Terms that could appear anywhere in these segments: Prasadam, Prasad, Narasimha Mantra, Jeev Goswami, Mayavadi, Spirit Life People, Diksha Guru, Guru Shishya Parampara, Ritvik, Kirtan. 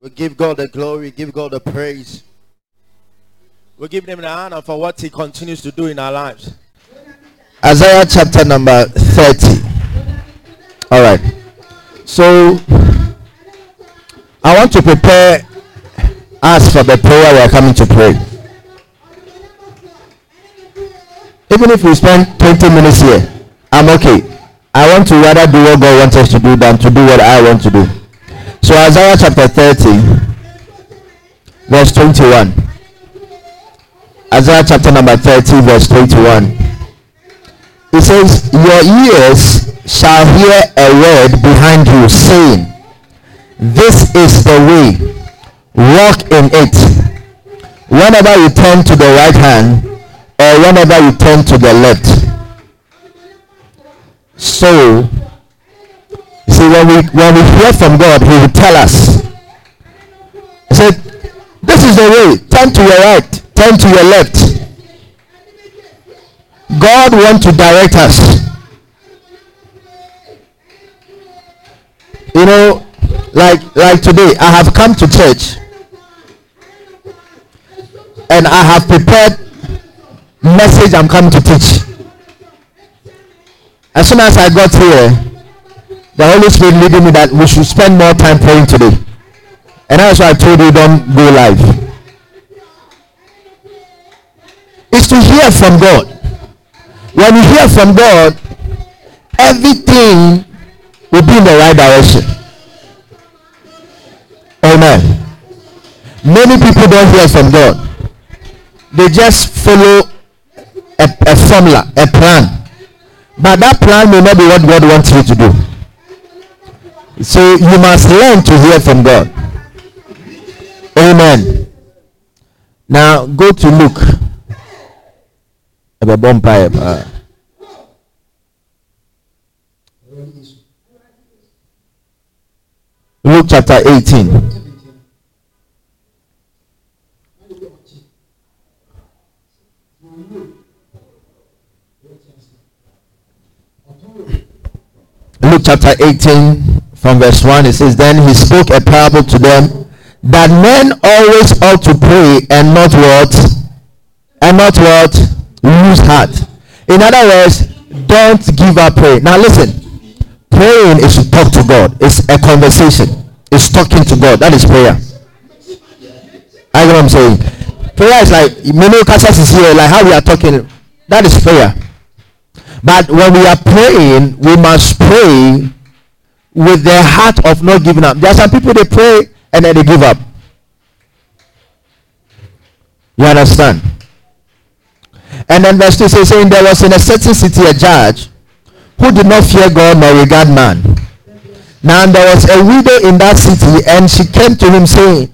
we give God the glory, give God the praise. We give Him the honor for what He continues to do in our lives. Isaiah chapter number 30. All right. So, I want to prepare us for the prayer we are coming to pray. Even if we spend 20 minutes here, I'm okay. I want to rather do what God wants us to do than to do what I want to do. So Isaiah chapter 30, verse 21. Isaiah chapter number 30, verse 21. It says, your ears shall hear a word behind you saying, this is the way, walk in it. Whenever you turn to the right hand, or whenever you turn to the left. So, see, when we hear from God, He will tell us. He said, this is the way. Turn to your right. Turn to your left. God wants to direct us. You know, like today, I have come to church. And I have prepared message I'm coming to teach. As soon as I got here, the Holy Spirit leading me that we should spend more time praying today. And that's why I told you don't go live. It's to hear from God. When you hear from God, everything will be in the right direction. Amen. Many people don't hear from God. They just follow a formula, a plan. But that plan may not be what God wants you to do. So you must learn to hear from God. Amen. Now go to Luke. Luke chapter 18. Luke chapter 18 from verse 1, it says, then he spoke a parable to them that men always ought to pray and not lose heart. In other words, don't give up praying. Now listen, praying is to talk to God. It's a conversation. It's talking to God. That is prayer. I know what I'm saying. Prayer is like how we are talking. That is prayer. But when we are praying, we must pray with the heart of not giving up. There are some people, they pray and then they give up. You understand? And then verse 2 says, saying, there was in a certain city a judge who did not fear God nor regard man. Now there was a widow in that city, and she came to him saying,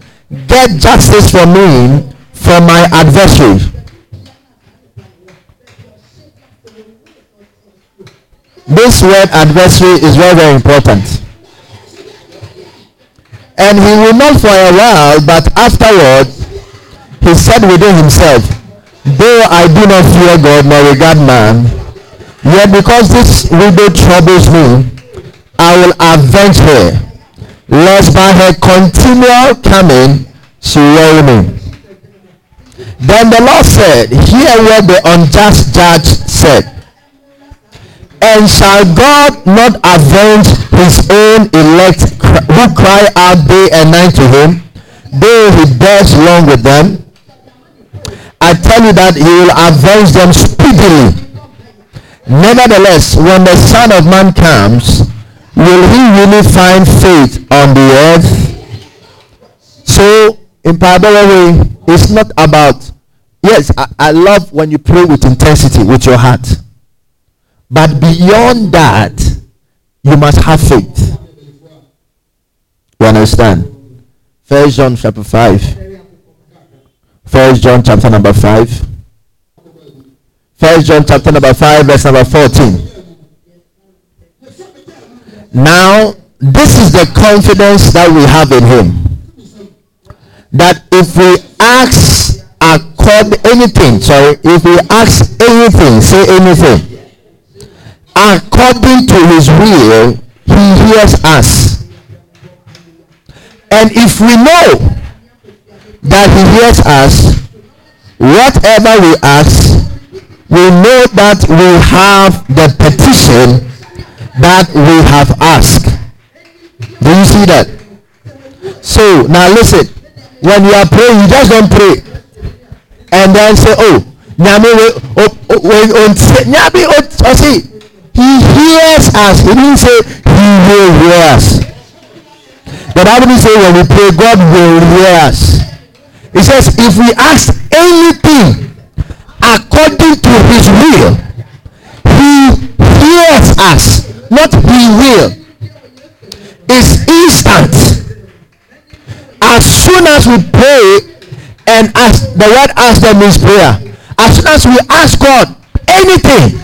get justice for me from my adversary. This word adversary is very, very important. And he will not for a while, but afterward, he said within himself, though I do not fear God nor regard man, yet because this widow troubles me, I will avenge her, lest by her continual coming she weary me. Then the Lord said, hear what the unjust judge said. And shall God not avenge his own elect who cry out day and night to him, though he bears long with them? I tell you that he will avenge them speedily. Nevertheless, when the Son of Man comes, will he really find faith on the earth? So, in parallel way, it's not about, yes, I love when you pray with intensity, with your heart. But beyond that, you must have faith. understand. 1 John chapter number 5, verse number 14. Now, this is the confidence that we have in him, that if we ask anything, say anything, according to his will, he hears us. And if we know that he hears us, whatever we ask, we know that we have the petition that we have asked. Do you see that? So now listen, when you are praying, you just don't pray and then say, oh, he hears us. He didn't say he will hear us. The Bible says when we pray, God will hear us. It says if we ask anything according to his will, he hears us, not he will. It's instant. As soon as we pray, and as the word ask them means prayer, as soon as we ask God anything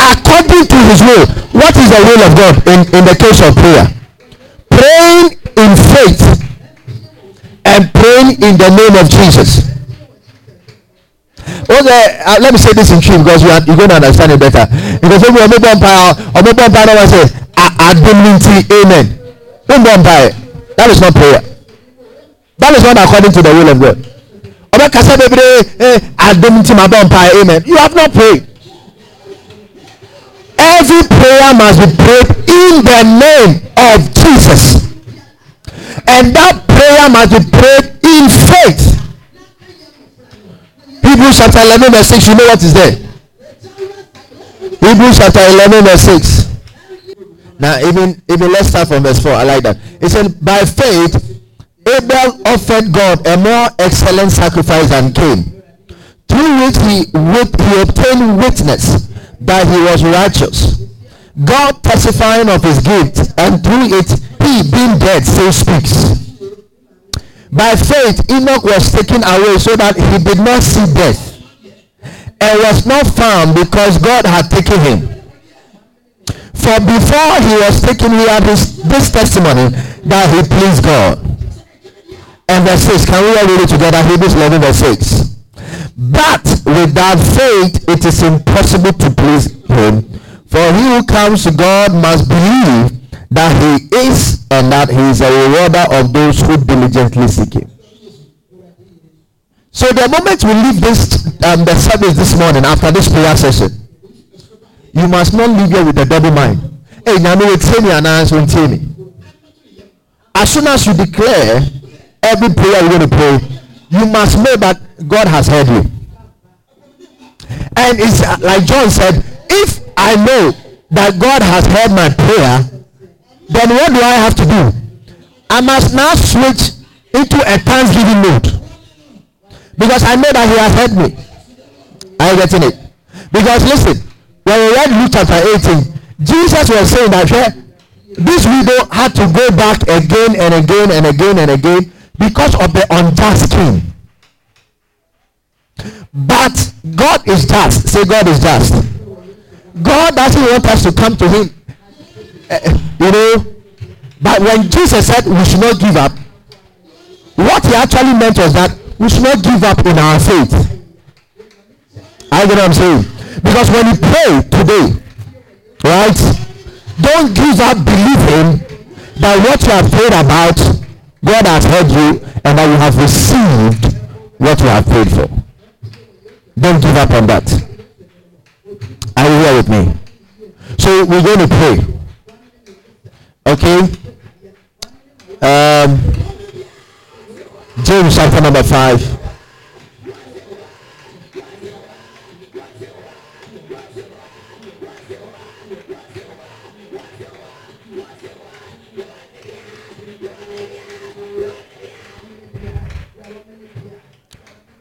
according to his will. What is the will of God in the case of prayer? Praying in faith and praying in the name of Jesus. Okay, let me say this in truth because you're going to understand it better. Because when we are I say, amen. That is not prayer. That is not according to the will of God. Amen. You have not prayed. Every prayer must be prayed in the name of Jesus. And that prayer must be prayed in faith. Hebrews chapter 11 verse 6, you know what is there? Hebrews chapter 11 verse 6. Now even let's start from verse 4. I like that. It said, by faith, Abel offered God a more excellent sacrifice than Cain, through which he obtained witness that he was righteous, God testifying of his gift, and through it he, being dead, still speaks. By faith Enoch was taken away so that he did not see death, and was not found because God had taken him. For before he was taken, he had this testimony that he pleased God. And verse 6, can we all read it together? Hebrews 11 verse 6. But without faith it is impossible to please him, for he who comes to God must believe that he is, and that he is a rewarder of those who diligently seek him. So the moment we leave this the service this morning, after this prayer session, you must not leave here with a double mind. Hey, as soon as you declare every prayer you're going to pray, you must know that God has heard you. And it's like John said, if I know that God has heard my prayer, then what do I have to do? I must now switch into a thanksgiving mode. Because I know that he has heard me. Are you getting it? Because listen, when we read Luke chapter 18, Jesus was saying that this widow had to go back again because of the unjust king. But God is just. Say, God is just. God doesn't want us to come to him. But when Jesus said we should not give up, what he actually meant was that we should not give up in our faith. I get what I'm saying. Because when you pray today, right, don't give up believing that what you have prayed about, God has heard you, and that you have received what you have prayed for. Don't give up on that. Are you here with me? So we're going to pray. Okay? James chapter number 5.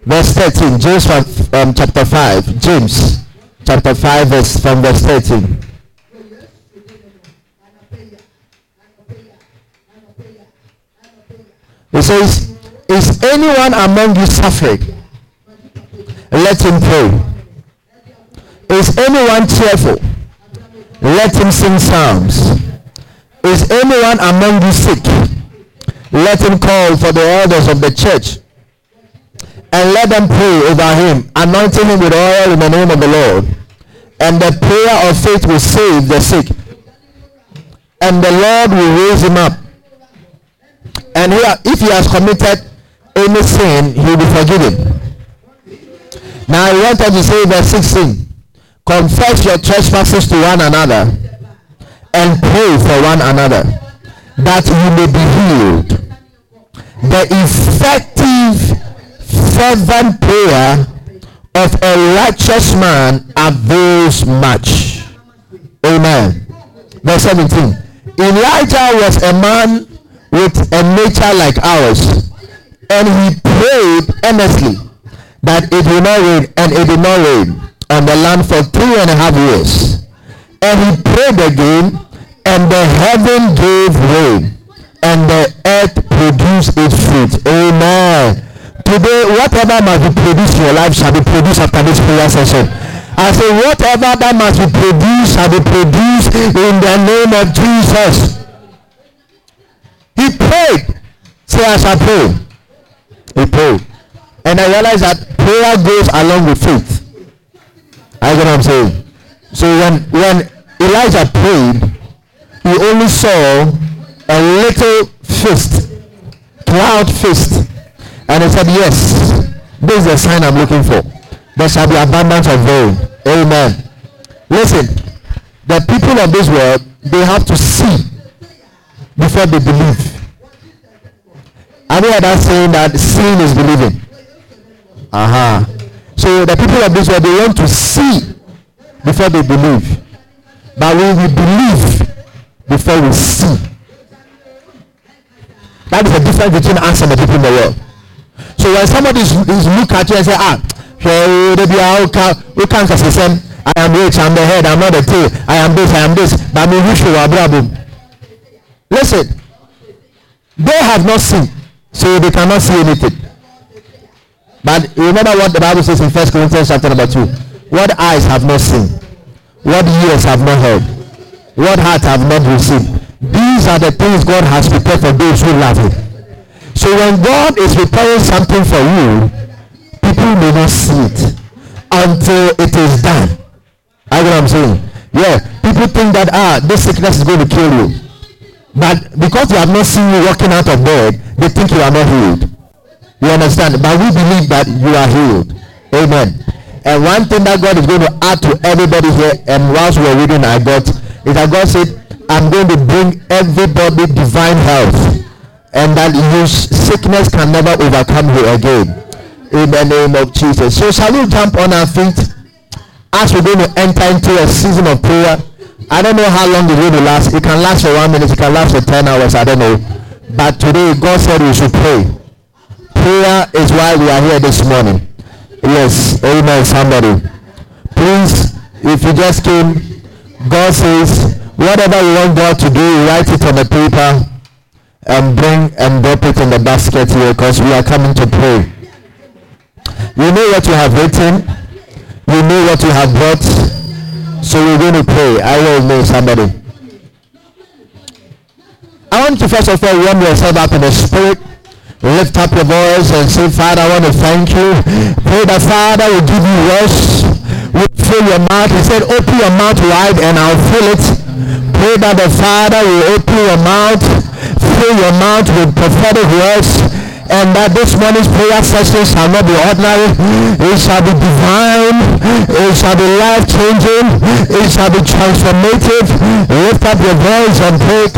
Verse 13, James chapter 5, James chapter 5 verse 13. He says, is anyone among you suffering? Let him pray. Is anyone cheerful? Let him sing psalms. Is anyone among you sick? Let him call for the elders of the church and let them pray over him, anointing him with oil in the name of the Lord. And the prayer of faith will save the sick, and the Lord will raise him up. And if he has committed any sin, he will be forgiven. Now I want us to say verse 16. Confess your trespasses to one another and pray for one another that you may be healed. The effective fervent prayer of a righteous man avails much. Amen. Verse 17. Elijah was a man with a nature like ours, and he prayed earnestly that it would not rain, and it did not rain on the land for 3.5 years. And he prayed again, and the heaven gave rain, and the earth produced its fruit. Amen. Today, whatever must be produced in your life shall be produced after this prayer session. I say, whatever that must be produced shall be produced in the name of Jesus. He prayed. Say, I shall pray. He prayed. And I realized that prayer goes along with faith. I get what I'm saying. So when Elijah prayed, he only saw a little fist, cloud fist. And he said, yes, this is the sign I'm looking for. There shall be abundance of rain. Amen. Listen, the people of this world, they have to see before they believe. Have you heard that saying that seeing is believing? So the people of this world, they want to see before they believe. But we will believe before we see. That is the difference between us and the people in the world. So when somebody is look at you and say, I am rich, I'm the head, I'm not the tail, I am this, but me wish you were bravo. Listen, they have not seen, so they cannot see anything. But remember what the Bible says in 1 Corinthians chapter number 2. What eyes have not seen, what ears have not heard, what heart have not received. These are the things God has prepared for those who love him. So when God is preparing something for you, people may not see it until it is done. I know what I'm saying. Yeah, people think that this sickness is going to kill you, but because you have not seen you walking out of bed, they think you are not healed. You understand? But we believe that you are healed. Amen. And one thing that God is going to add to everybody here, and whilst we are reading our God, is that God said, I'm going to bring everybody divine health, and that sickness can never overcome you again, in the name of Jesus. So shall we jump on our feet as we're going to enter into a season of prayer? I don't know how long it's going to last. It can last for 1 minute, it can last for 10 hours, I don't know. But today God said we should pray. Prayer is why we are here this morning. Yes, amen somebody. Please, if you just came, God says whatever you want God to do, write it on the paper and bring and drop it in the basket here, because we are coming to pray. You know what you have written, you know what you have brought, so we're going to pray. I will know somebody. I want to first of all warm yourself up in the spirit. Lift up your voice and say, Father, I want to thank you. Pray that Father will give you rest. Will fill your mouth. He said, open your mouth wide and I'll fill it. Pray that the Father will open your mouth, fill your mouth with prophetic words, and that this morning's prayer session shall not be ordinary. It shall be divine. It shall be life-changing. It shall be transformative. Lift up your voice and pray.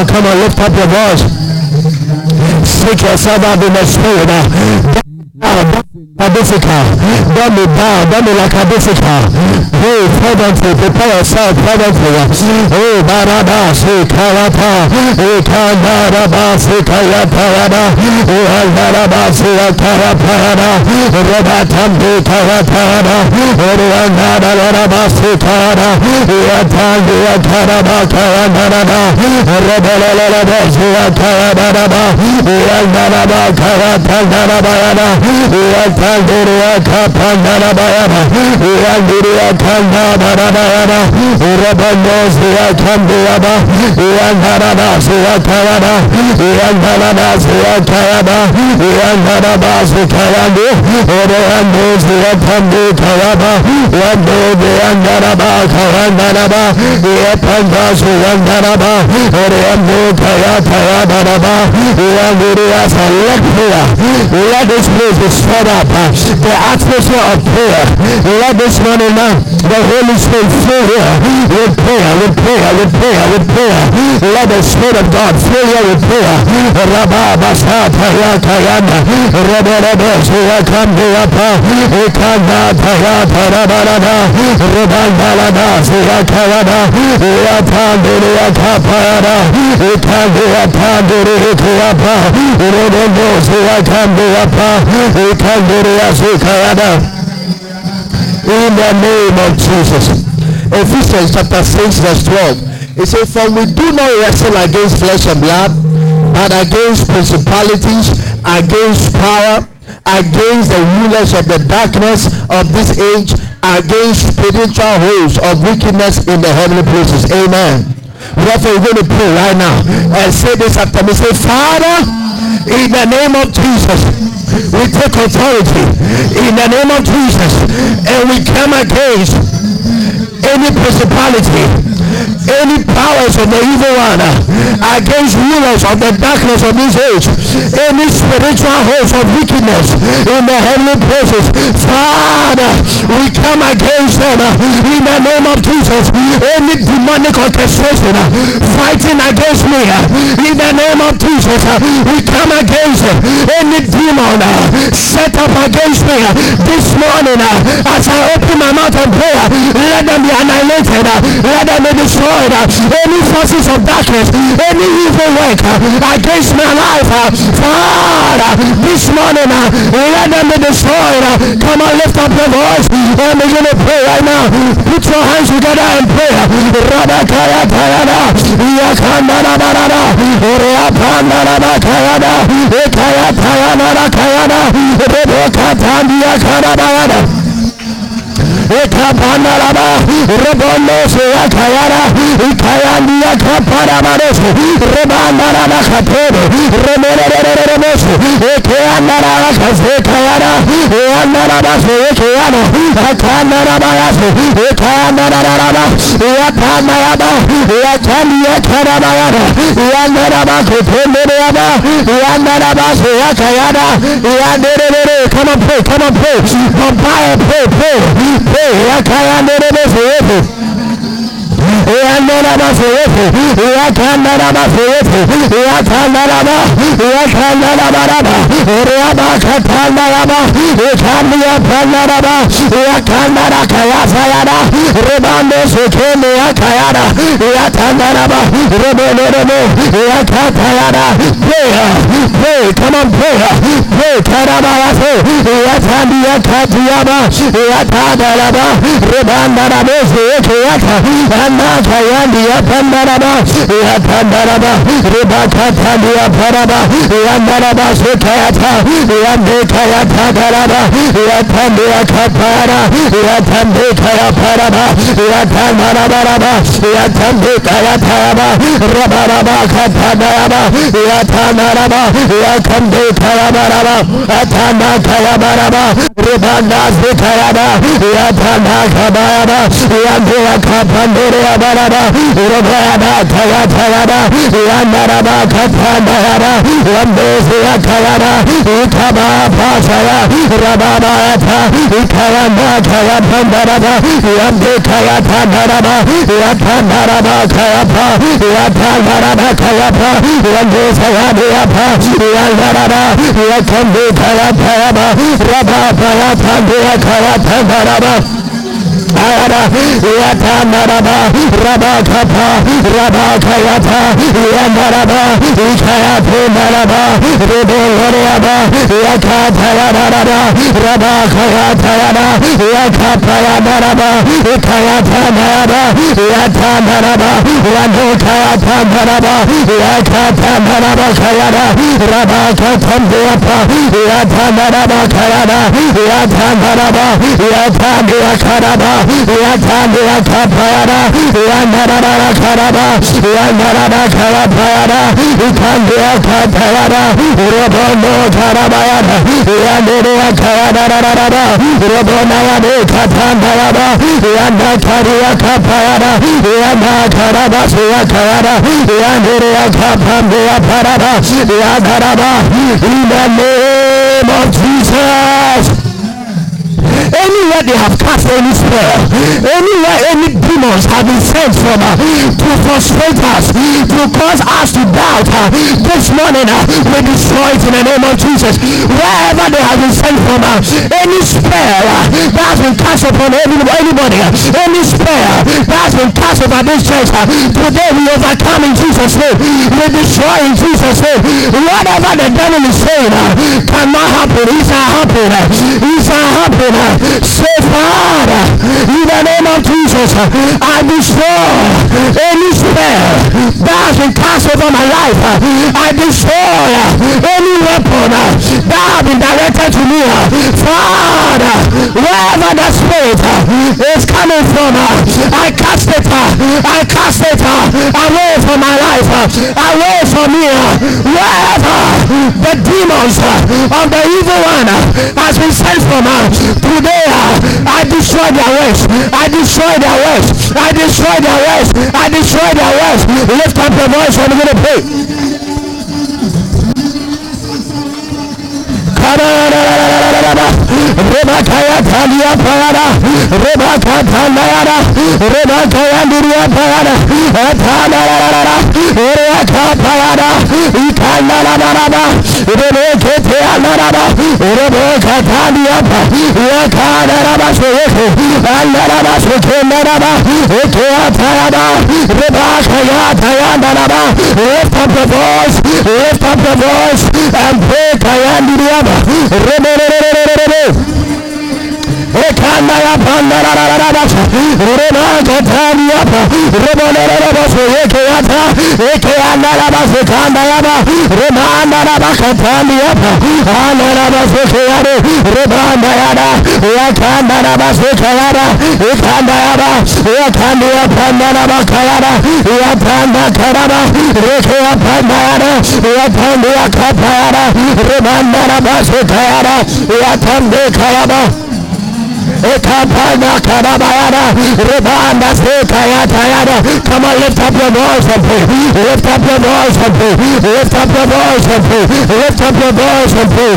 Come on, lift up your voice. Seek yourself out in the spirit. Don't be down, don't be like a difficult. Pray fervently, prepare yourself fervently. Oh, Barabas, he Karata, he Kandarabas, he Karaparada, he Aldarabas, he Karaparada, Robatam, he Karaparada, Oranda, Rabas, he Kara, he Atan, he Akaraba, Karandaraba, Robalabas, he Akarabaraba, he Aldaraba, Karatandarabara. We are Pandora Kapandana Bayana, we are Guria Kandana Bayana, Rabanos, we are Kambiaba, we are Naradas, we are Karana, we are Naradas, we are Karana, we are Naradas, we Karandu, Orandos, we are Pandu Karaba, Rando, we are Naraba, Karanaba, we are Pandas, we are Naraba, Orandu Kayataraba, we are Guria Salepia, let this place is fed up. The atmosphere of prayer. Let this morning now the Holy Spirit fill you with prayer, with prayer, with prayer, with prayer. Let the Spirit of God fill you with prayer. Rabba Basta Tayatayana Rabaradas Yakandapa Ekanda Tayatabarada Rabandaladas Yakarada Yatandiriakaparada Ekandiri Kurapa Rodos Yakandapa. We can do the in the name of Jesus. Ephesians chapter 6 verse 12. It says, for we do not wrestle against flesh and blood, but against principalities, against power, against the rulers of the darkness of this age, against spiritual hosts of wickedness in the heavenly places. Amen. Therefore, we're going to pray right now and say this after me. Say, Father, in the name of Jesus, we take authority in the name of Jesus, and we come against any principality, any powers of the evil one, against rulers of the darkness of this age, any spiritual host of wickedness in the heavenly places. Father, we come against them in the name of Jesus. Any demonic orchestration fighting against me in the name of Jesus, we come against them. Any demon set up against me this morning, as I open my mouth and pray, let them be annihilated, let them be destroyed. Any forces of darkness, any evil work against my life, Father, this morning, let them be destroyed. Come on, lift up your voice. I'm going to pray right now. Put your hands together and pray. Rabakaya Tayana, Yakandana Barada, Rapanana Tayana, Ekaya Tayana Tayana, Rebekatandia Karabayana. Ekapanaraba, Robonosu Akayara, Ikayandia Kaparamarosu, Rebanarana Katero, Remerereremosu, Ekeanarana Kazekayana, Eanaranasu Ekeana, Akanarabayasu, Ekanarana, Eapanayaba, Eakandia Karabayana, Eanaraba Kupendereaba, Eanarabasu Akayana, Eanderere. Come on, pray, come on, pray, compile, pray, pray. Pray, come on, pray. In the name of Jesus. Anywhere they have cast any spell, anywhere any demons have been sent from to frustrate us, to cause us to doubt, this morning we destroy it in the name of Jesus. Wherever they have been sent from, any spell that has been cast upon anybody, any spell that has been cast upon this church, today we overcome in Jesus' name. We destroy in Jesus' name. Whatever the devil is saying cannot happen. It shall happen. It shall happen. Say, Father, in the name of Jesus, I destroy any spell that has been cast over my life. I destroy any weapon that has been directed to me. Father, wherever that spirit is coming from, I cast it. I cast it away from my life, away from me. Wherever the demons of the evil one has been sent from, today I destroy their ways. I destroy their ways. I destroy their ways. I destroy their ways. Lift up your voice and we're going to pray. Lift up the voice and pray come on, lift up your voice and pray. Lift up your voice and pray. Lift up your voice and pray. Lift up your voice and pray.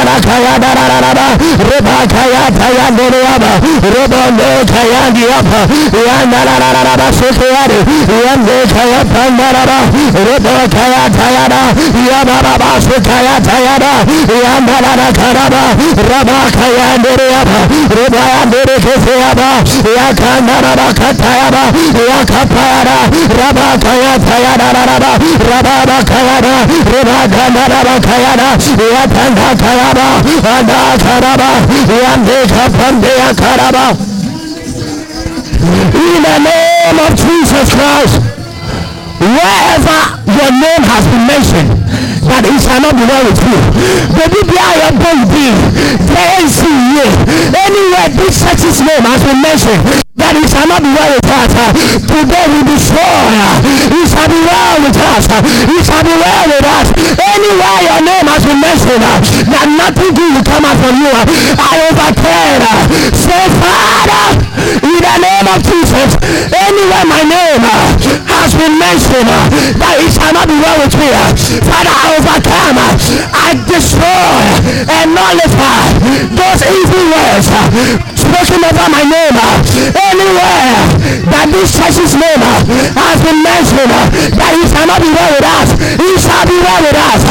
In the name of Jesus Christ, wherever your name has been mentioned, that it shall not be well with you. The Bible your both be they see you. Anywhere this church's name has been mentioned, that it shall not be well with us. Today we destroy. It shall be well with us. It shall be well with us. Anywhere your name has been mentioned, that nothing good will come out from you. I overcame. Say, Father, in the name of Jesus, anywhere my name has been mentioned, that it shall not be well with me. Father, I overcome. I destroy and nullify those evil words spoken over my name. Anywhere that this church's name has been mentioned, that it shall not be well with us. It shall be well with us.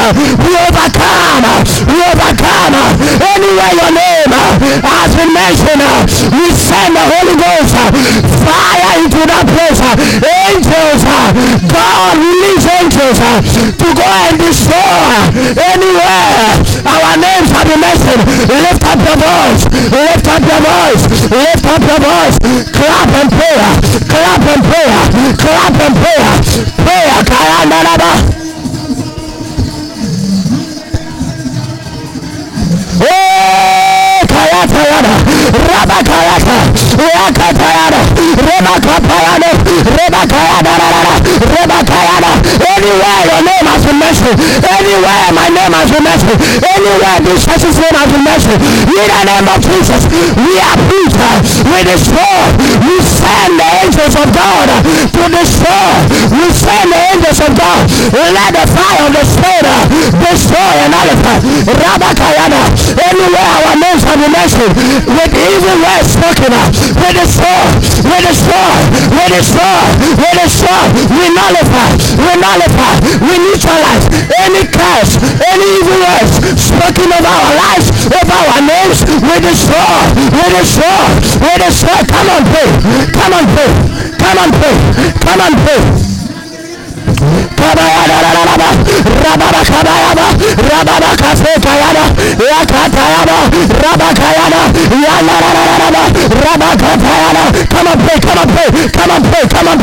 We overcome. We overcome. Anywhere your name has been mentioned, we send the Holy Ghost fire into that place. Angels, God release angels to go and destroy anywhere our names have been mentioned. Lift up your voice. Lift up your voice. Lift up your voice. Clap and prayer. Clap and prayer. Clap and prayer. Prayer. Oh, Kayatayana. Rabba Kayata. Rakatayana. Reba Kapayana. Reba Kayana. Reba Kayana. Anywhere your name has been mentioned. Anywhere my name has been mentioned. Anywhere this person's name has been mentioned. In the name of Jesus, we are Peter. We destroy. We send the angels of God to destroy. We send the angels of God. Let the fire of the Spirit destroy and nullify. Rabba Kayana. Anywhere our names have been mentioned. With evil words spoken out. We destroy. We destroy. We destroy. We destroy. We nullify. We nullify. We neutralize any curse, any evil words spoken of our lives, of our names. We destroy. We destroy. We destroy. Come on, pray. Come on, pray. Come on, pray. Come on, pray. Come on, pray. Come on, pray. Come on, pray. Come on, pray. Come on, pray. Come on, pray. Come on,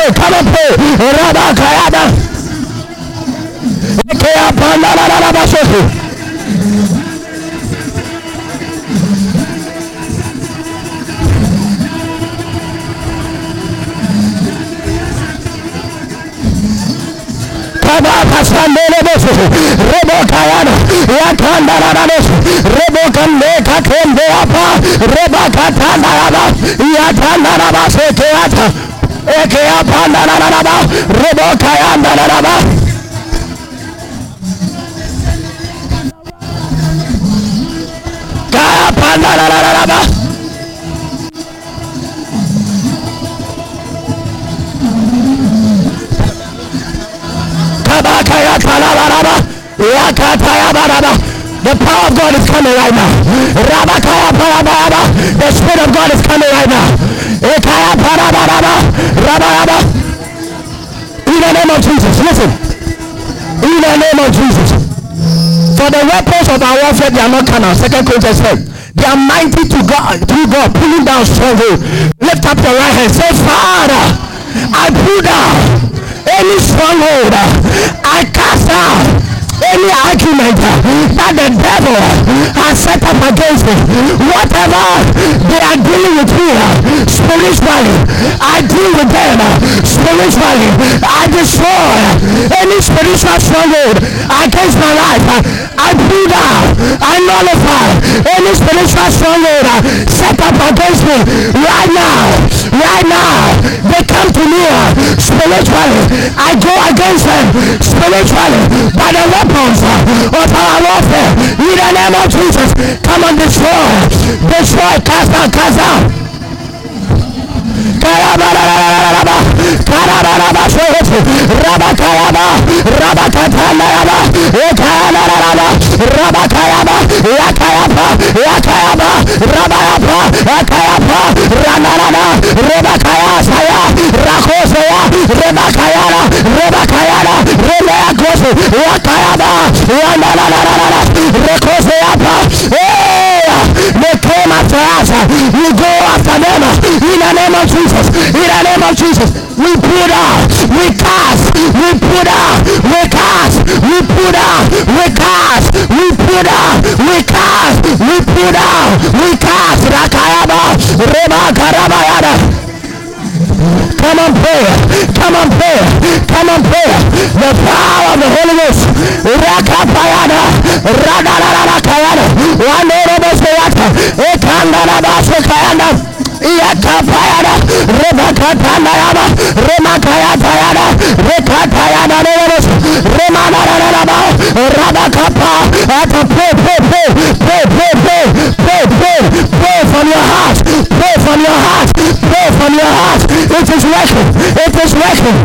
pray. Rabakayada, Rabakayada, Eke apanda na na ba, robo kayanda na na ba. Kaya apanda na na ba. Kaba kaya thala na ba, ya kaya na ba. The power of God is coming right now. Raba kaya na ba, the Spirit of God is coming right now. Ekaya parababa, rababa. In the name of Jesus, listen. In the name of Jesus. For the weapons of our warfare, they are not carnal. 2 Corinthians 5. They are mighty to God, through God, pulling down strongholds. Lift up your right hand. Say, Father, I pull down any stronghold. I cast out any argument that that the devil has set up against it. Whatever they are dealing with here spiritually, I deal with them spiritually. I destroy any spiritual stronghold against my life. I pull down, I nullify any spiritual stronghold set up against me right now. Right now, they come to me spiritually. I go against them spiritually by the weapons of our warfare. In the name of Jesus, come and destroy. Destroy, cast out, cast out. They came after us. We go after them in the name of Jesus. In the name of Jesus, we put out, we cast, we put out, we cast, we put out, we cast, we put out, we cast, we put out, we cast. Rakayaba, Reba Karabayada. Come on, pray. Come on, pray. Come on, pray. The power of the Holy Ghost. Rakapayana. Radararakayana. Wanerobosayata. Ekandarabasukayana. Yakapayana. Rebakatanayama. Remakayatayana. Rekatayana. Remanararaba. Rabakapa. Pray, pray, pray. Pray, pray, pray. Pray, pray. Pray from your heart. Pray from your heart. Pray from your heart. It is working. It is working.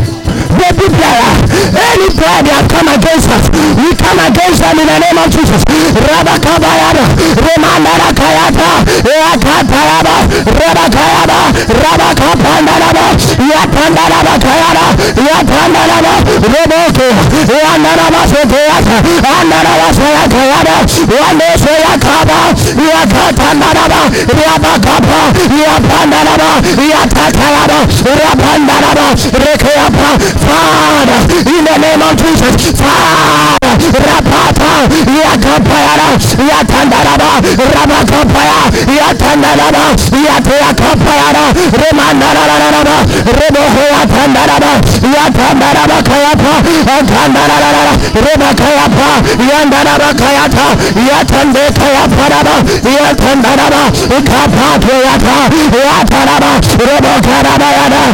Baby prayer. Any prayer that come against us, we come against them in the name of Jesus. Rabakabayada. Remandarakayata. Yakatayaba. Rabakayaba. Rabakapandaraba. Yatandarabakayada. Yatandaraba. Reboke. Yandarabasoteyata. Andarabasoteyata. Yandosoyakaba. Yakatandaraba. Rabakapa. Yapandaraba. Yatatayaba. Rabandaraba. Rekeapa. Father, in the name of Jesus, Father, Rapata, Yakapayara, Yatandaraba, Rabakapaya, Yatandaraba, Yatakapayara, Remandaraba, Rebohea Tandaraba, Yatandaraba Kayapa, Tandaraba, Rebakayapa, Yandaraba Kayata, Yatande Kayaparaba, Yatandaraba, Kapatayata, Yataraba, Rebokarabayada.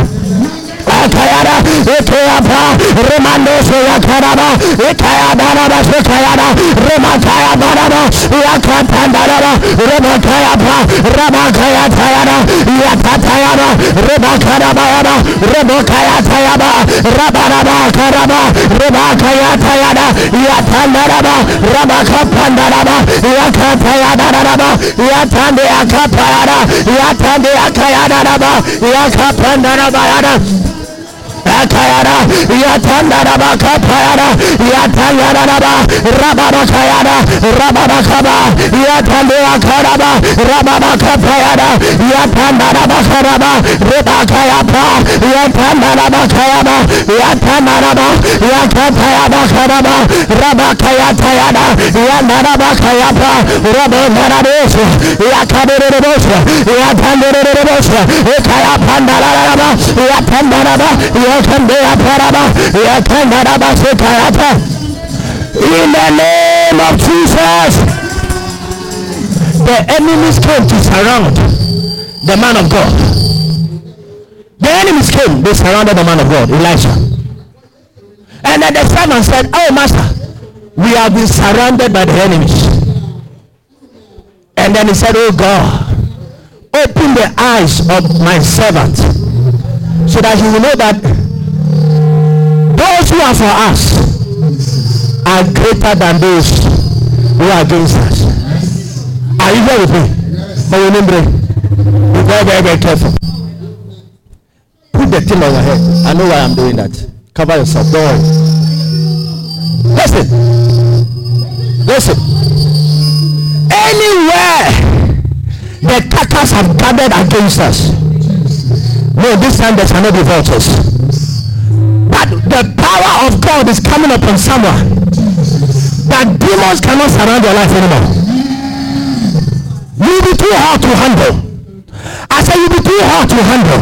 Kayada, Etayapa, Remando Soyakaraba, Etayadaraba Sukayada, Remataya Baraba, Yakatandara, Rematayapa, Rabakaya Tayada, Yakatayada, Rebakarabayada, Rebakaya Tayaba, Rabaraba Karaba, Rebakaya Tayada, Yatandaraba, Rabakapandaraba, Yakatayadaraba, Yatandea Kapayada, Yatandea Kayadaraba, Yakapandarabayada. Kayada, Yatandaraba Kapayada, Yatandaraba, Rabakayada, Rabakaba, Yatandua Karaba, Rabakapayada, Yatandaraba Karaba, Rebakayapa, Yatandaraba Kayaba, Yatandaraba, Yakatayaba Karaba, Rabakayatayada, Yandaraba Kayapa, Rabandarabos, Yakabiribos, Yatandiribos, Kayapandaraba, Yatandaraba, in the name of Jesus. The enemies came to surround the man of God. The enemies came, they surrounded the man of God, Elijah. And then the servant said, "Oh master, we have been surrounded by the enemies." And then he said, "Oh God, open the eyes of my servant so that he will know that those who are for us are greater than those who are against us." Yes. Are you there with me? Yes. But remember, be very, very, very careful. Put the thing on your head. I know why I'm doing that. Cover yourself. Don't worry. Listen. Listen. Anywhere the attackers have gathered against us, no, this time there shall not be vultures. The power of God is coming upon someone. that demons cannot surround your life anymore. You'll be too hard to handle. I said you'll be too hard to handle.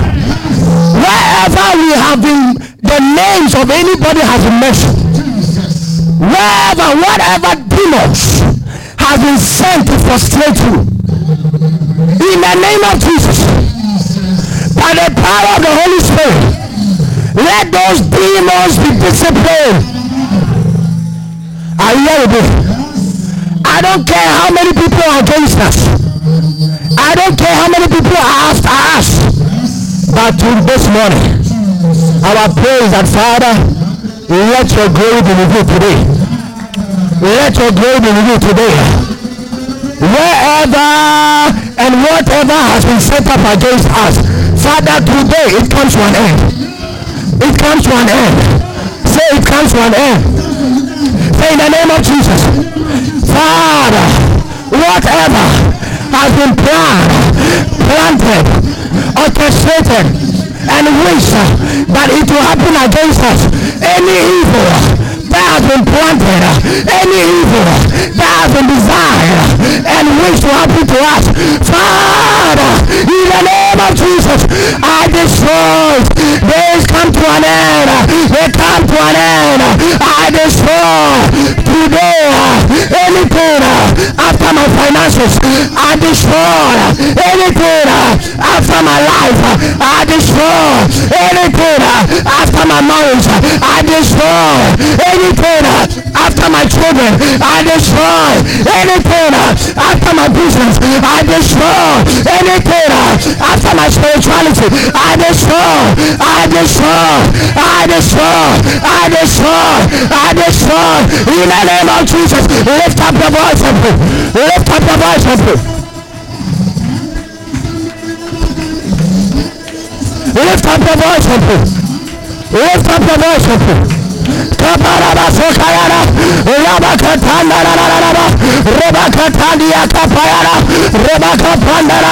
Wherever we have been, the names of anybody has been mentioned. Whatever demons has been sent to frustrate you, in the name of Jesus, by the power of the Holy Spirit, let those demons be disciplined. I don't care how many people are against us. I don't care how many people are after us. But this morning, our prayer is that, Father, let your glory be with you today. Let your glory be with you today. Wherever and whatever has been set up against us, Father, today it comes to an end. It comes to an end. Say it comes to an end. In the name of Jesus, Father, whatever has been planted, orchestrated, and wished that it will happen against us, any evil that has been planted, any evil that has been desired and wished to happen to us, Father, in the name of Jesus, I destroy. Days come to an end. They come to an end. I destroy today anything after my finances. I destroy anything after my life. I destroy anything after my marriage. I destroy anything after my children. I destroy anything after my business. I destroy anything after my spirituality. I destroy. I destroy. In the name of Jesus, lift up the voice of you. Lift up the voice of you. Lift up the voice of you. Lift up the voice of you. Kabarabasukayara, Rabakatandara, Rebacatandia Capayara, Rebacapandara,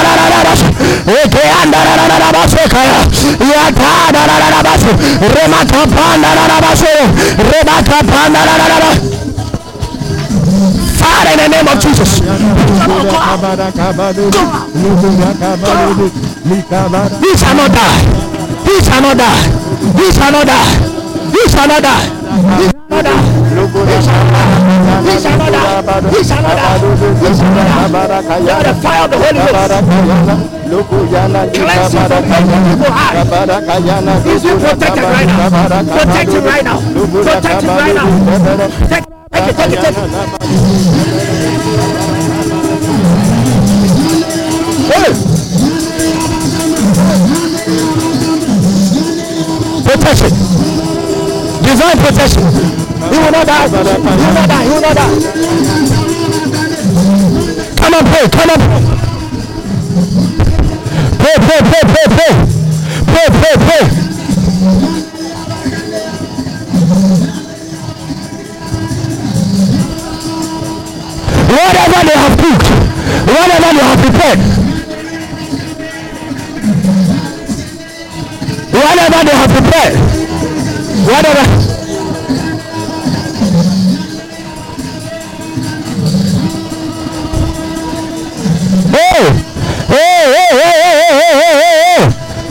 Ekeandara Basukaya, Yatadara Basu, Remacapandara Basu, Rebacapandara. Father, in the name of Jesus, we shall not die. We shall not die. We shall not die. We shall not die. We shall not die. We shall not die. We shall not die. We shall not die. Now the fire of the Holy Ghost cleansing from every evil eye. He's been protected right now. Protect him right now. Protect him right now. Take it. Protection. Divine protection. You will not die. You will not die. You will not die. Come on, pray. Come on. Pray, pray, pray, pray, pray. Pray, pray, pray. Whatever they have cooked, whatever they have prepared, whatever they have prepared, whatever.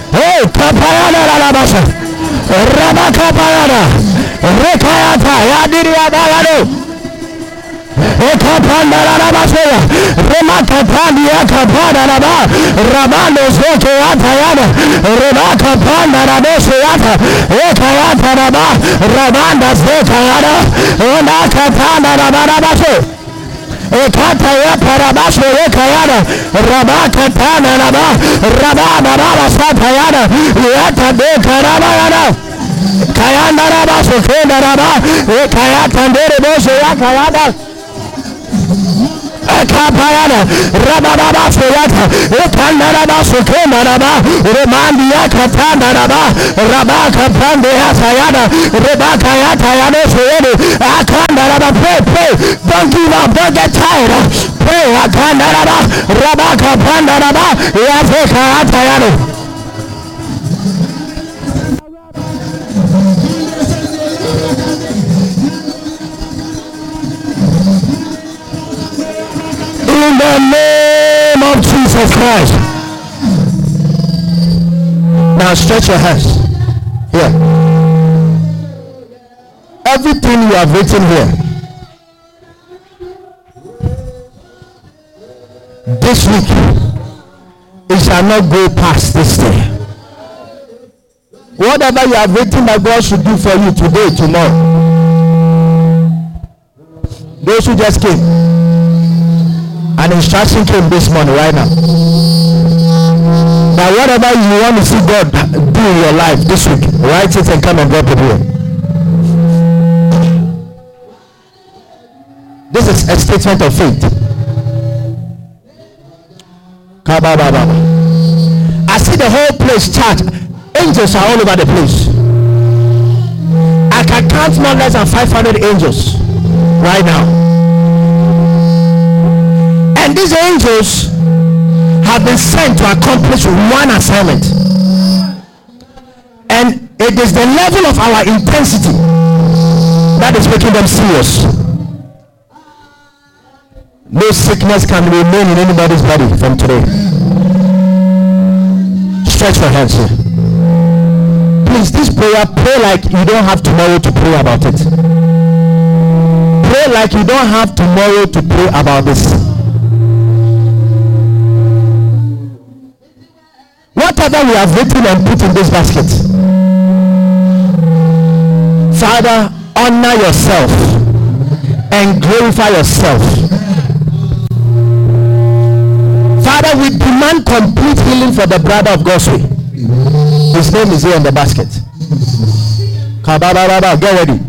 Hey, Kapayana Rabasa, Rabakapayana, Rekayata, Yadiria Balado, Ekapanda Rabasaya, Remakapandia Kapada, Rabandos, Rekayatayana, Rebakapanda Rabasayata, Rabanda Zekara, Rakatana Rabarabaso, Ekataya Parabaso, Ekayana, Rabakatana Raba, Rababara Satayana, Yata de Karabayana, Kayana Rabaso, Kedaraba, Ekayatan de Bosoyakayana. Kapayana, Rababa Soyata, Utandaraba Sukemaraba, Romandia Katandaraba, Rabaka Pandea Sayana, Rebaka Yatayano Soyedu, Akandaraba, pray, pray, don't give up, don't get tired, pray, Akandaraba, Rabaka Pandaraba, Yateka Atayano. the name of Jesus Christ. Now stretch your hands. Here. Everything you have written here, this week, it shall not go past this day. Whatever you have written that God should do for you today, tomorrow. Those who just came, an instruction came this morning right now. Now whatever you want to see God do in your life this week, write it and come and drop it here. This is a statement of faith. I see the whole place charged. Angels are all over the place. I can count not less than 500 angels right now. And these angels have been sent to accomplish one assignment. And it is the level of our intensity that is making them serious. No sickness can remain in anybody's body from today. Stretch your hands here. Please, this prayer, pray like you don't have tomorrow to pray about it. Pray like you don't have tomorrow to pray about this. Whatever we have written and put in this basket, Father, honor yourself and glorify yourself. Father, we demand complete healing for the brother of God's way. His name is here in the basket. Get ready.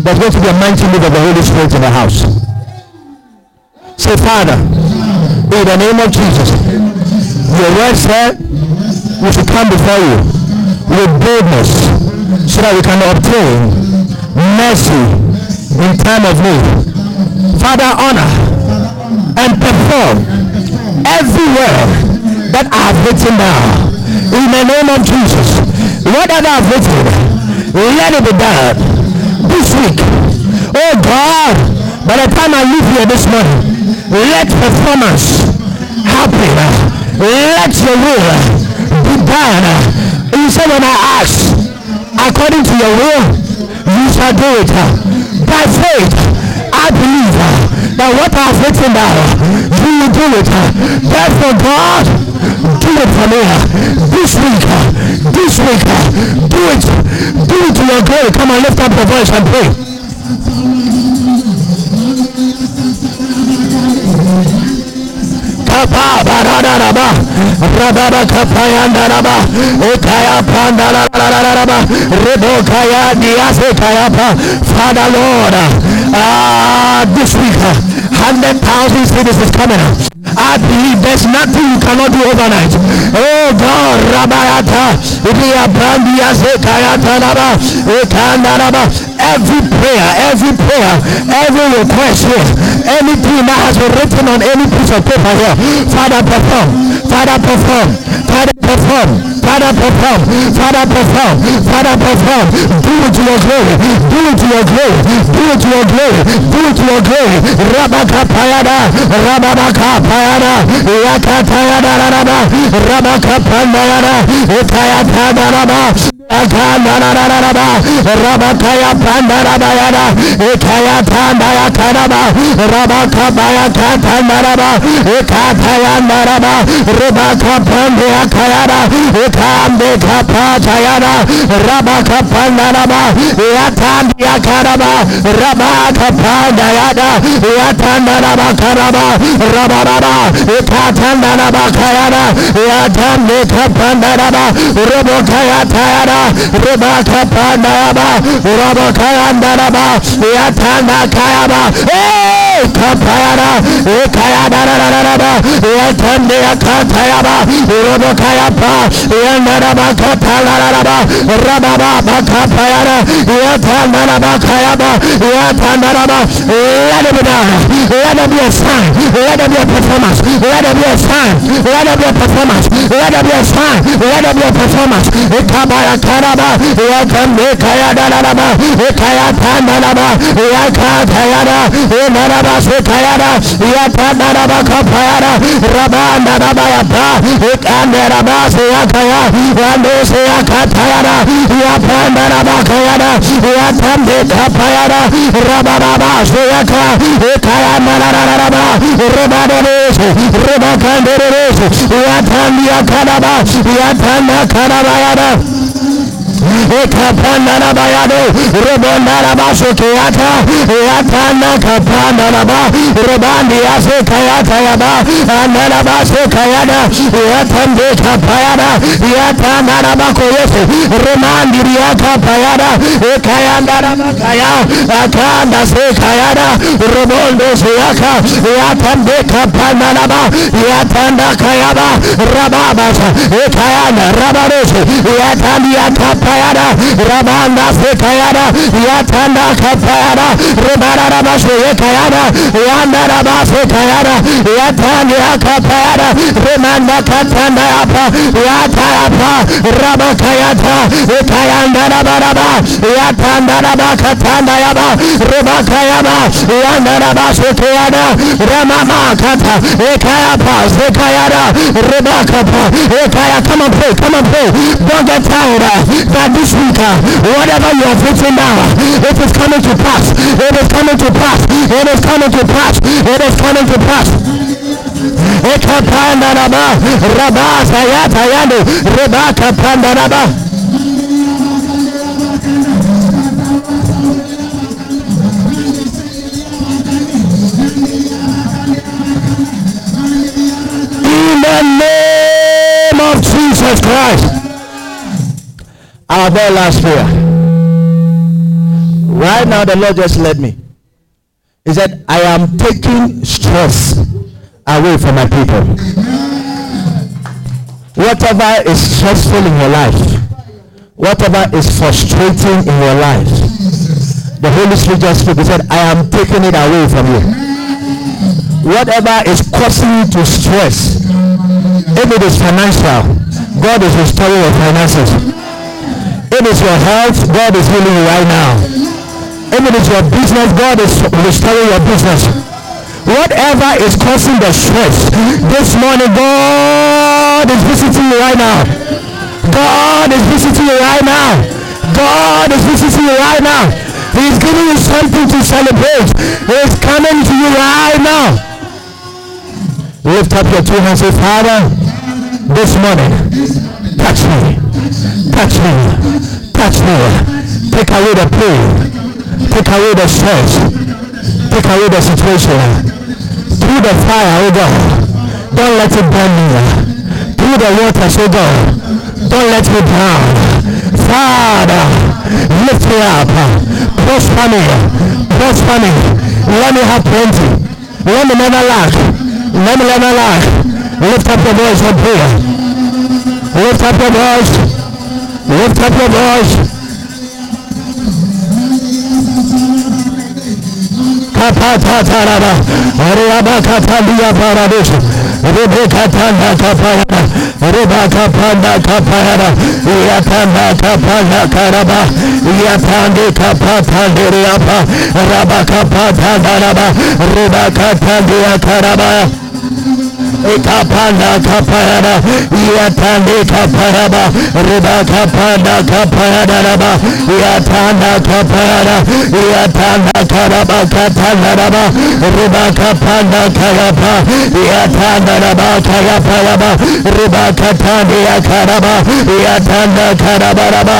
There's going to be a mighty move of the Holy Spirit in the house. Say, Father, in the name of Jesus, your word said we should come before you with boldness so that we can obtain mercy in time of need. Father, honor and perform every word that I have written down. In the name of Jesus, whatever I've written, let it be done this week. Oh God, by the time I leave here this morning, let performance happen. Let your will be done. You say when I ask, according to your will, you shall do it. By faith, I believe that what I've written down, you will do it. Therefore, God, do it for me this week, do it to your glory. Come on, lift up your voice and pray. Father Lord, this week, 100,000 cities is coming out. I believe there's nothing you cannot do overnight. Oh God, Rabayata, every prayer, every request here, anything that has been written on any piece of paper here, Father perform, Father perform, Father perform, Father perform, Father perform, Father perform. Do it to your glory, do it to your glory, do it to your glory, do it to your glory. Rabaka payada. Let it be a sign. It Ekayana, Yatanana Bakapayana, Ramana Ramayapa, Ekandera Basayakaya, Ramosea Katayana, Yapana Bakayana, Yatandi Kapayana, Ramana Sayaka, Ekayana Rama, Ramadanes, Rabakanderes, Yatania Kanaba, Yatana Kanabayana. Ekapana bayado, Rebana Basukayata, Yatana Kapana Ba, Rebandi Asukayata Yaba, Anana Basukayana, Yatande Kapayana, Yatana Bakoyese, Remandi Yakapayana, Ekayana Bakaya, Akanda Sekayana, Rebondo Sayaka, Yatande Kapana Ba, Yatanda Kayaba, Rababasa, Ekayana Rabarosu, Yatania Kapayana. Rabanda Sekayana, Yatanda Kapayana, Rabana Rabasekayana, Yanda Rabasekayana, Yatanya Kapayana, Remanda Katanapa, Yatapa, Rabakayata, Ekayanda Rabaraba, Yatanda Rabakatanayaba, Rabakayaba, Yanda Rabasekayana, Ramama Kata, Ekayapa, Sekayana, Rabakapa, Ekaya. Come and play. Don't get tired. This week, whatever you have written down, it is coming to pass. Ekapandaraba, Rabasayatayanu, Rebaka Pandaraba. In the name of Jesus Christ. Our very last prayer. Right now, the Lord just led me. He said, I am taking stress away from my people. Whatever is stressful in your life, whatever is frustrating in your life, the Holy Spirit just spoke. He said, I am taking it away from you. Whatever is causing you to stress, if it is financial, God is restoring your finances. If it is your health, God is healing you right now. If it is your business, God is restoring your business. Whatever is causing the stress, this morning God is visiting you right now. God is visiting you right now. God is visiting you right now. He's giving you something to celebrate. He's coming to you right now. Lift up your two hands and say, Father, this morning, touch me. Touch me. Take away the pain. Take away the stress. Take away the situation. Through the fire, oh God, don't let it burn me. Through the waters, oh God, don't let me drown. Father, lift me up. Prosper me. Let me have plenty. Let me never lack. Lift up your voice and prayer. Lift up your voice. Kapataraba, Rabakatania Paradis, Rebekatana Kapayana, Rebakapanda Kapayana, Yapanda Kapana Karaba, Yapandi Kapatandiriapa, Rabakapatanaba, Rebakatandia Karaba. Ekapanda kapayana, yatande kapayaba, riba kapanda kapayana raba, yatanda kapayana, yatanda karaba kapanda raba, riba kapanda kayapa, yatanda raba kayapa raba, riba kapanda karaba, yatanda karaba raba,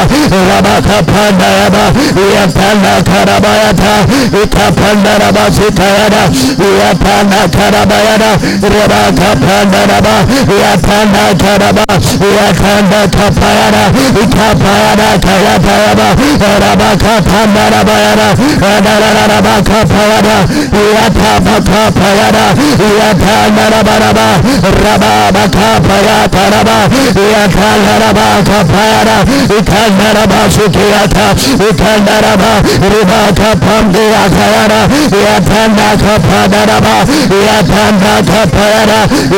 raba kapanda raba, yatanda karaba yata, ekapanda raba sitayana, yatanda karaba yana, Pandaraba, Yapanda Taraba, Yakanda Kapayana, Kapayana Kayaparaba, Rabaka Pandarabayana, Radaraba Kapayana, Yapapa Kapayana, Yapandarabaraba, Rababa Kapayataraba, Yakandaraba Kapayana, Ikandaraba Sukiata, Ikandaraba, Ribaka Pandira Kayana, Yapanda Kapadaraba, Yapanda Kapayana. In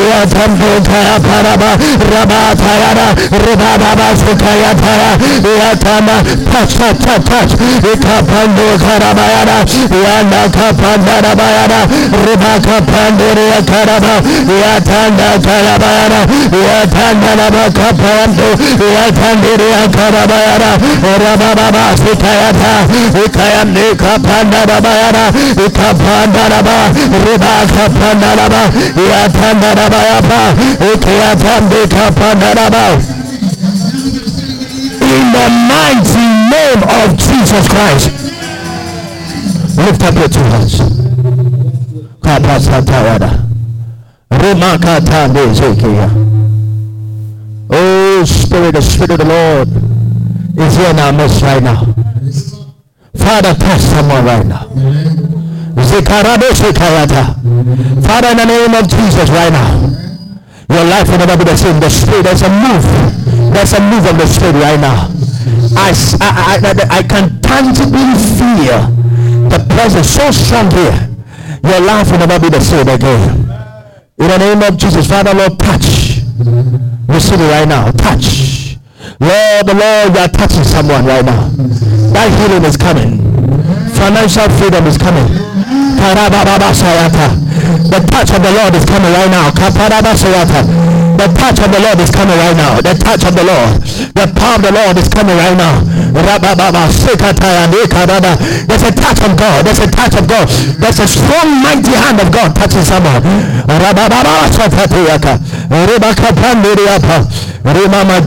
the mighty name of Jesus Christ, lift up your two hands. Oh, Spirit, the Spirit of the Lord is here in our midst right now. Father, touch someone right now. Father, in the name of Jesus right now, your life will never be the same. The Spirit, there's a move of the Spirit right now. I can tangibly feel the presence so strong here. Your life will never be the same again. In the name of Jesus, Father, Lord, touch. Receive it right now. Touch. Lord, the Lord, you are touching someone right now. That healing is coming. Financial freedom is coming. The touch of the Lord is coming right now. The touch of the Lord is coming right now. The touch of the Lord. The power of the Lord is coming right now. There's a touch of God. There's a touch of God. There's a strong, mighty hand of God touching someone.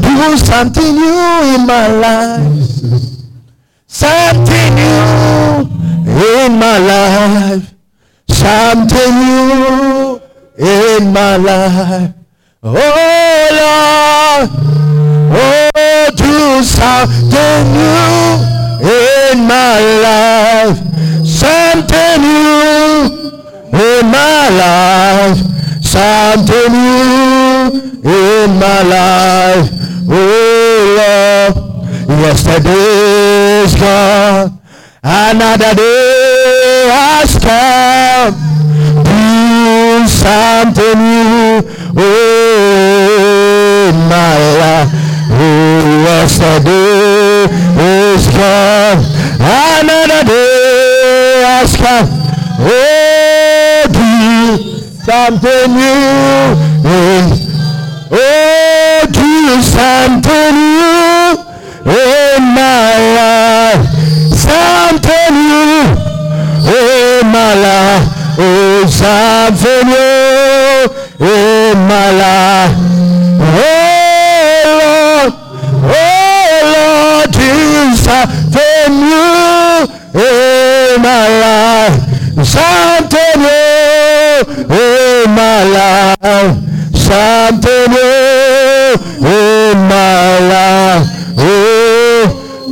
Do something new in my life. Something new in my life, something new in my life. Oh Lord, oh, do something new in my life, something new in my life, something new in my life. Oh Lord, yesterday is gone. Another day has come. Do something new in my life. Oh, yesterday is gone. Another day has come. Oh, do something new in. Oh, do something new in my life. Something new in my life, oh, something new in my life. Oh Lord, do something new in my life, something new in my life, something new in my life.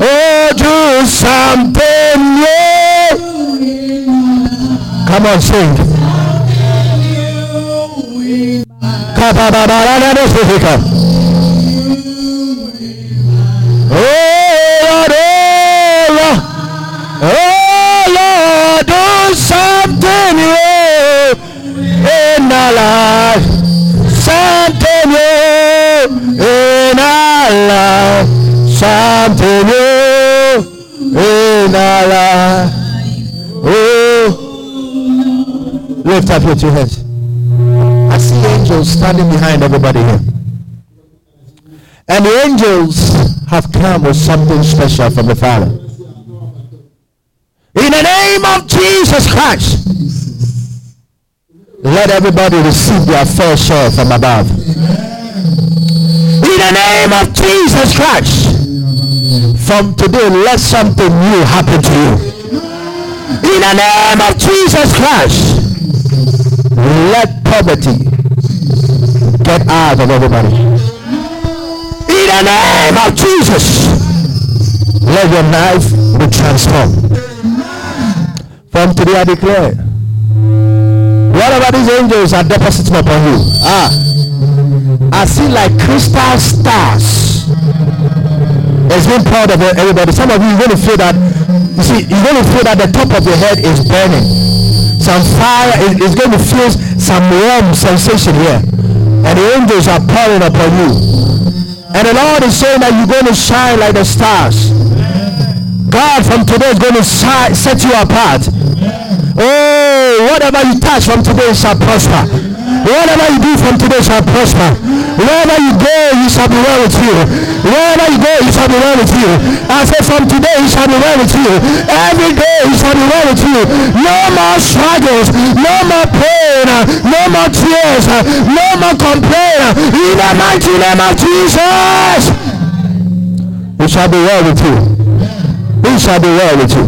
Oh, do something new. Come on, sing. Oh Lord, do something new in our life. Something new in our life. Something new in our life. Oh, lift up your two hands. I see angels standing behind everybody here, and the angels have come with something special from the Father. In the name of Jesus Christ, let everybody receive their fair share from above. In the name of Jesus Christ, from today, let something new happen to you. In the name of Jesus Christ, let poverty get out of everybody. In the name of Jesus, let your life be transformed. From today, I declare, whatever these angels are depositing upon you, I see like crystal stars. It's been proud of everybody. Some of you are going to feel that. You see, you're going to feel that the top of your head is burning. Some fire is going to feel some warm sensation here, and the angels are pouring upon you, and the Lord is saying that you're going to shine like the stars. God from today is going to set you apart. Oh, whatever you touch from today shall prosper. Whatever you do from today shall prosper. Wherever you go, you shall be well with you. Wherever you go, you shall be well with you. I say from today, you shall be well with you. Every day, you shall be well with you. No more struggles, no more pain, no more tears, no more complaint. In the mighty name of Jesus, we shall be well with you. We shall be well with you.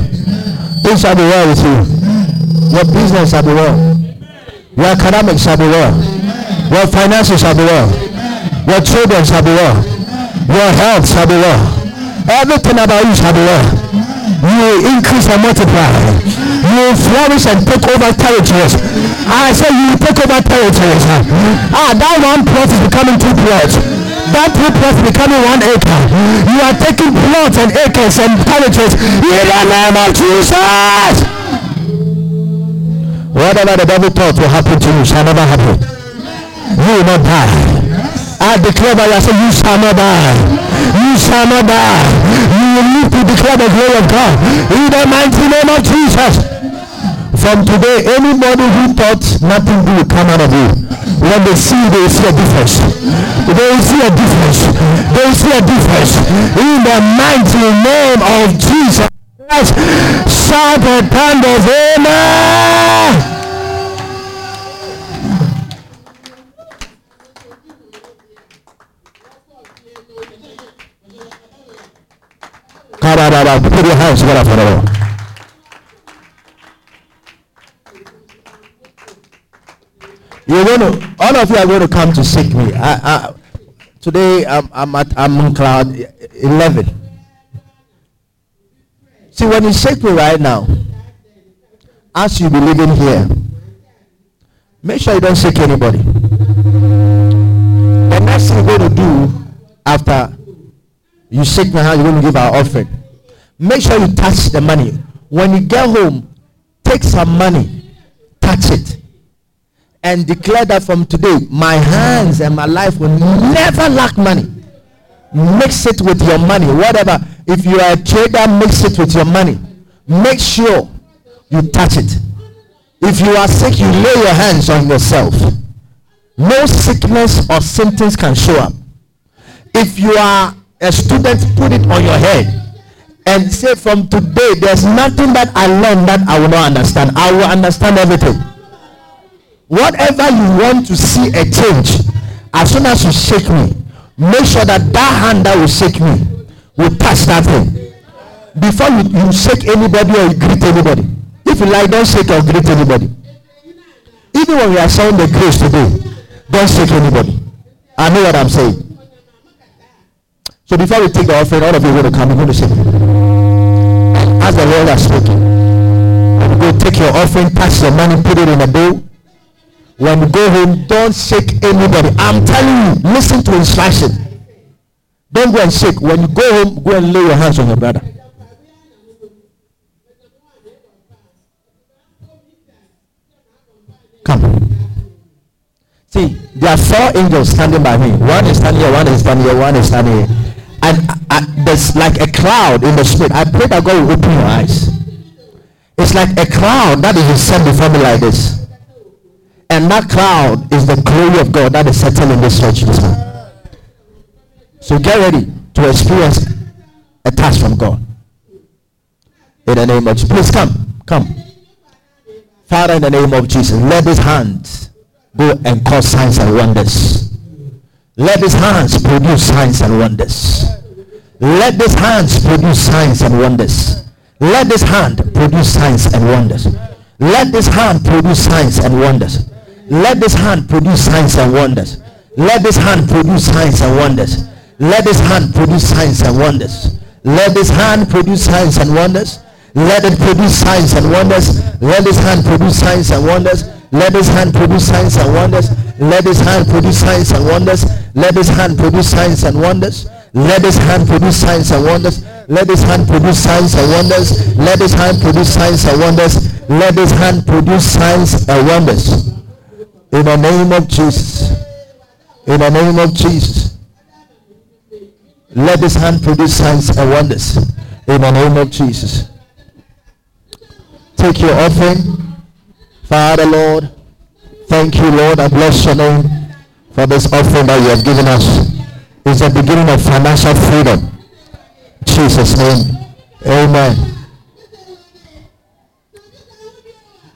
We shall be well with you. Your business shall be well. Your academics shall be well. Your finances shall be well. Your children shall be well. Your health shall be well. Everything about you shall be well. You will increase and multiply. You will flourish and take over territories. I say you will take over territories. That one plot is becoming two plots. That two plots becoming 1 acre. You are taking plots and acres and territories in the name of Jesus. Whatever the devil thought will happen to you shall never happen. You will not die. I declare by yourself, you shall not die. You shall not die. You will live to declare the glory of God. In the mighty name of Jesus. From today, anybody who thought nothing good will come out of you, when they see, they will see a difference. They will see a difference. They will see a difference. In the mighty name of Jesus. Shout and thunders. Amen. Put your hands together for the Lord. You're going to, all of you are going to come to seek me. Today I'm on cloud 11. See, when you seek me right now, as you be living here, make sure you don't seek anybody. The next thing you're going to do after you seek me, how you're going to give our offering. Make sure you touch the money. When you get home, take some money, touch it, and declare that from today, my hands and my life will never lack money. Mix it with your money, whatever. If you are a trader, mix it with your money. Make sure you touch it. If you are sick, you lay your hands on yourself. No sickness or symptoms can show up. If you are a student, put it on your head and say, from today, there's nothing that I learned that I will not understand. I will understand everything. Whatever you want to see a change, as soon as you shake me, make sure that hand that will shake me will touch that thing. Before you shake anybody or you greet anybody. If you like, don't shake or greet anybody. Even when we are showing the grace today, don't shake anybody. I know what I'm saying. So before we take the offering, all of you are going to come, you're going to sing. As the Lord has spoken, when you go take your offering, touch your money, put it in a bowl. When you go home, don't shake anybody. I'm telling you, listen to instruction. Don't go and shake. When you go home, go and lay your hands on your brother. Come. See, there are 4 angels standing by me. One is standing here, one is standing here, one is standing here. And there's like a cloud in the spirit. I pray that God will open your eyes. It's like a cloud that is set before me like this. And that cloud is the glory of God that is settled in this church this morning. So get ready to experience a touch from God. In the name of Jesus. Please come. Come. Father, in the name of Jesus, let this hand go and cause signs and wonders. Let these hands produce signs and wonders. Let these hands produce signs and wonders. Let this hand produce signs and wonders. Let this hand produce signs and wonders. Let this hand produce signs and wonders. Let this hand produce signs and wonders. Let this hand produce signs and wonders. Let this hand produce signs and wonders. Let it produce signs and wonders. Let this hand produce signs and wonders. Let this hand produce signs and wonders. Let this hand produce signs and wonders. Let this hand produce signs and wonders. Let this hand produce signs and wonders. Let this hand produce signs and wonders. Let this hand produce signs and wonders. Let this hand produce signs and wonders. In the name of Jesus. In the name of Jesus. Let this hand produce signs and wonders. In the name of Jesus. Take your offering. Father, Lord, thank you, Lord. I bless your name for this offering that you have given us. It's the beginning of financial freedom. In Jesus' name. Amen.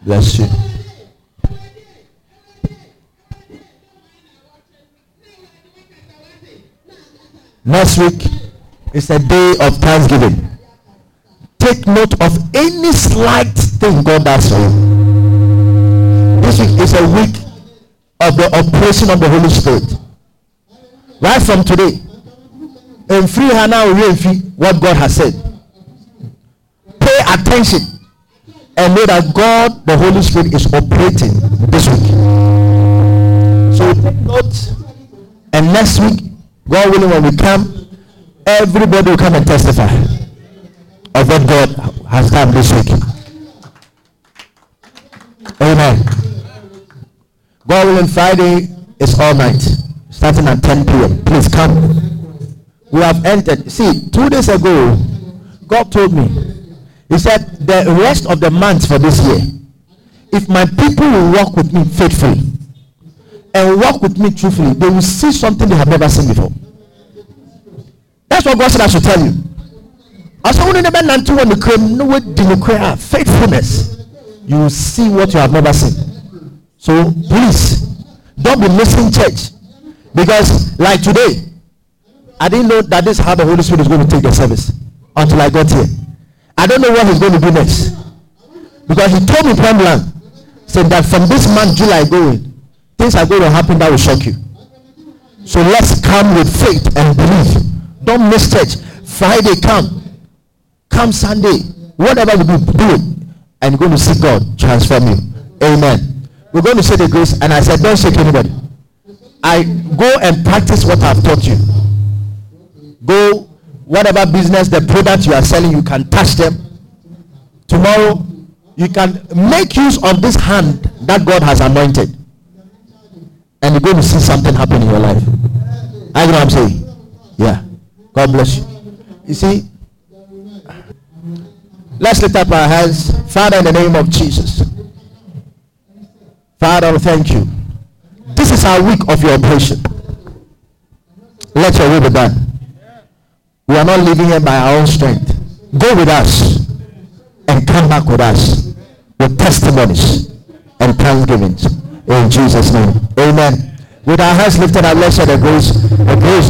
Bless you. Next week is a day of thanksgiving. Take note of any slight thing God does for you. This week is a week of the operation of the Holy Spirit. Right from today, and free Hannah will free what God has said. Pay attention and know that God, the Holy Spirit, is operating this week. So take note, and next week, God willing, when we come, everybody will come and testify of what God has done this week. Amen. God willing, Friday is all night, starting at 10 p.m. Please come. We have entered. See, 2 days ago, God told me, He said, the rest of the month for this year, if my people will walk with me faithfully, and walk with me truthfully, they will see something they have never seen before. That's what God said I should tell you. I said, when you come, no way you cry, faithfulness, you will see what you have never seen. So please, don't be missing church. Because like today, I didn't know that this is how the Holy Spirit is going to take the service until I got here. I don't know what He's going to do next. Because He told me point blank, said that from this month, July going, things are going to happen that will shock you. So let's come with faith and believe. Don't miss church. Friday come Sunday, whatever we do it, and you're going to see God transform you. Amen. We're going to say the grace, and I said, don't shake anybody. I go and practice what I've taught you. Go, whatever business, the product you are selling, you can touch them. Tomorrow, you can make use of this hand that God has anointed. And you're going to see something happen in your life. I know what I'm saying. Yeah. God bless you. You see, let's lift up our hands. Father, in the name of Jesus. Father, thank you. This is our week of your operation. Let your will be done. We are not living here by our own strength. Go with us and come back with us with testimonies and thanksgivings. In Jesus' name. Amen. With our hands lifted, I bless you the grace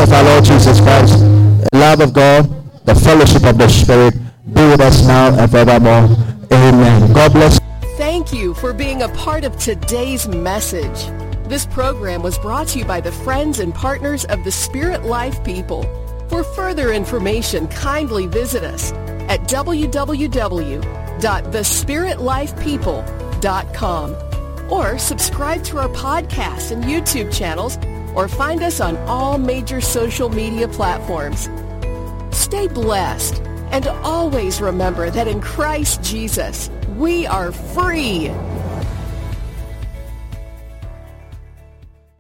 of our Lord Jesus Christ, the love of God, the fellowship of the Spirit, be with us now and forevermore. Amen. God bless you. Thank you for being a part of today's message. This program was brought to you by the friends and partners of the Spirit Life People. For further information, kindly visit us at www.thespiritlifepeople.com. Or subscribe to our podcast and YouTube channels, or find us on all major social media platforms. Stay blessed, and always remember that in Christ Jesus, we are free.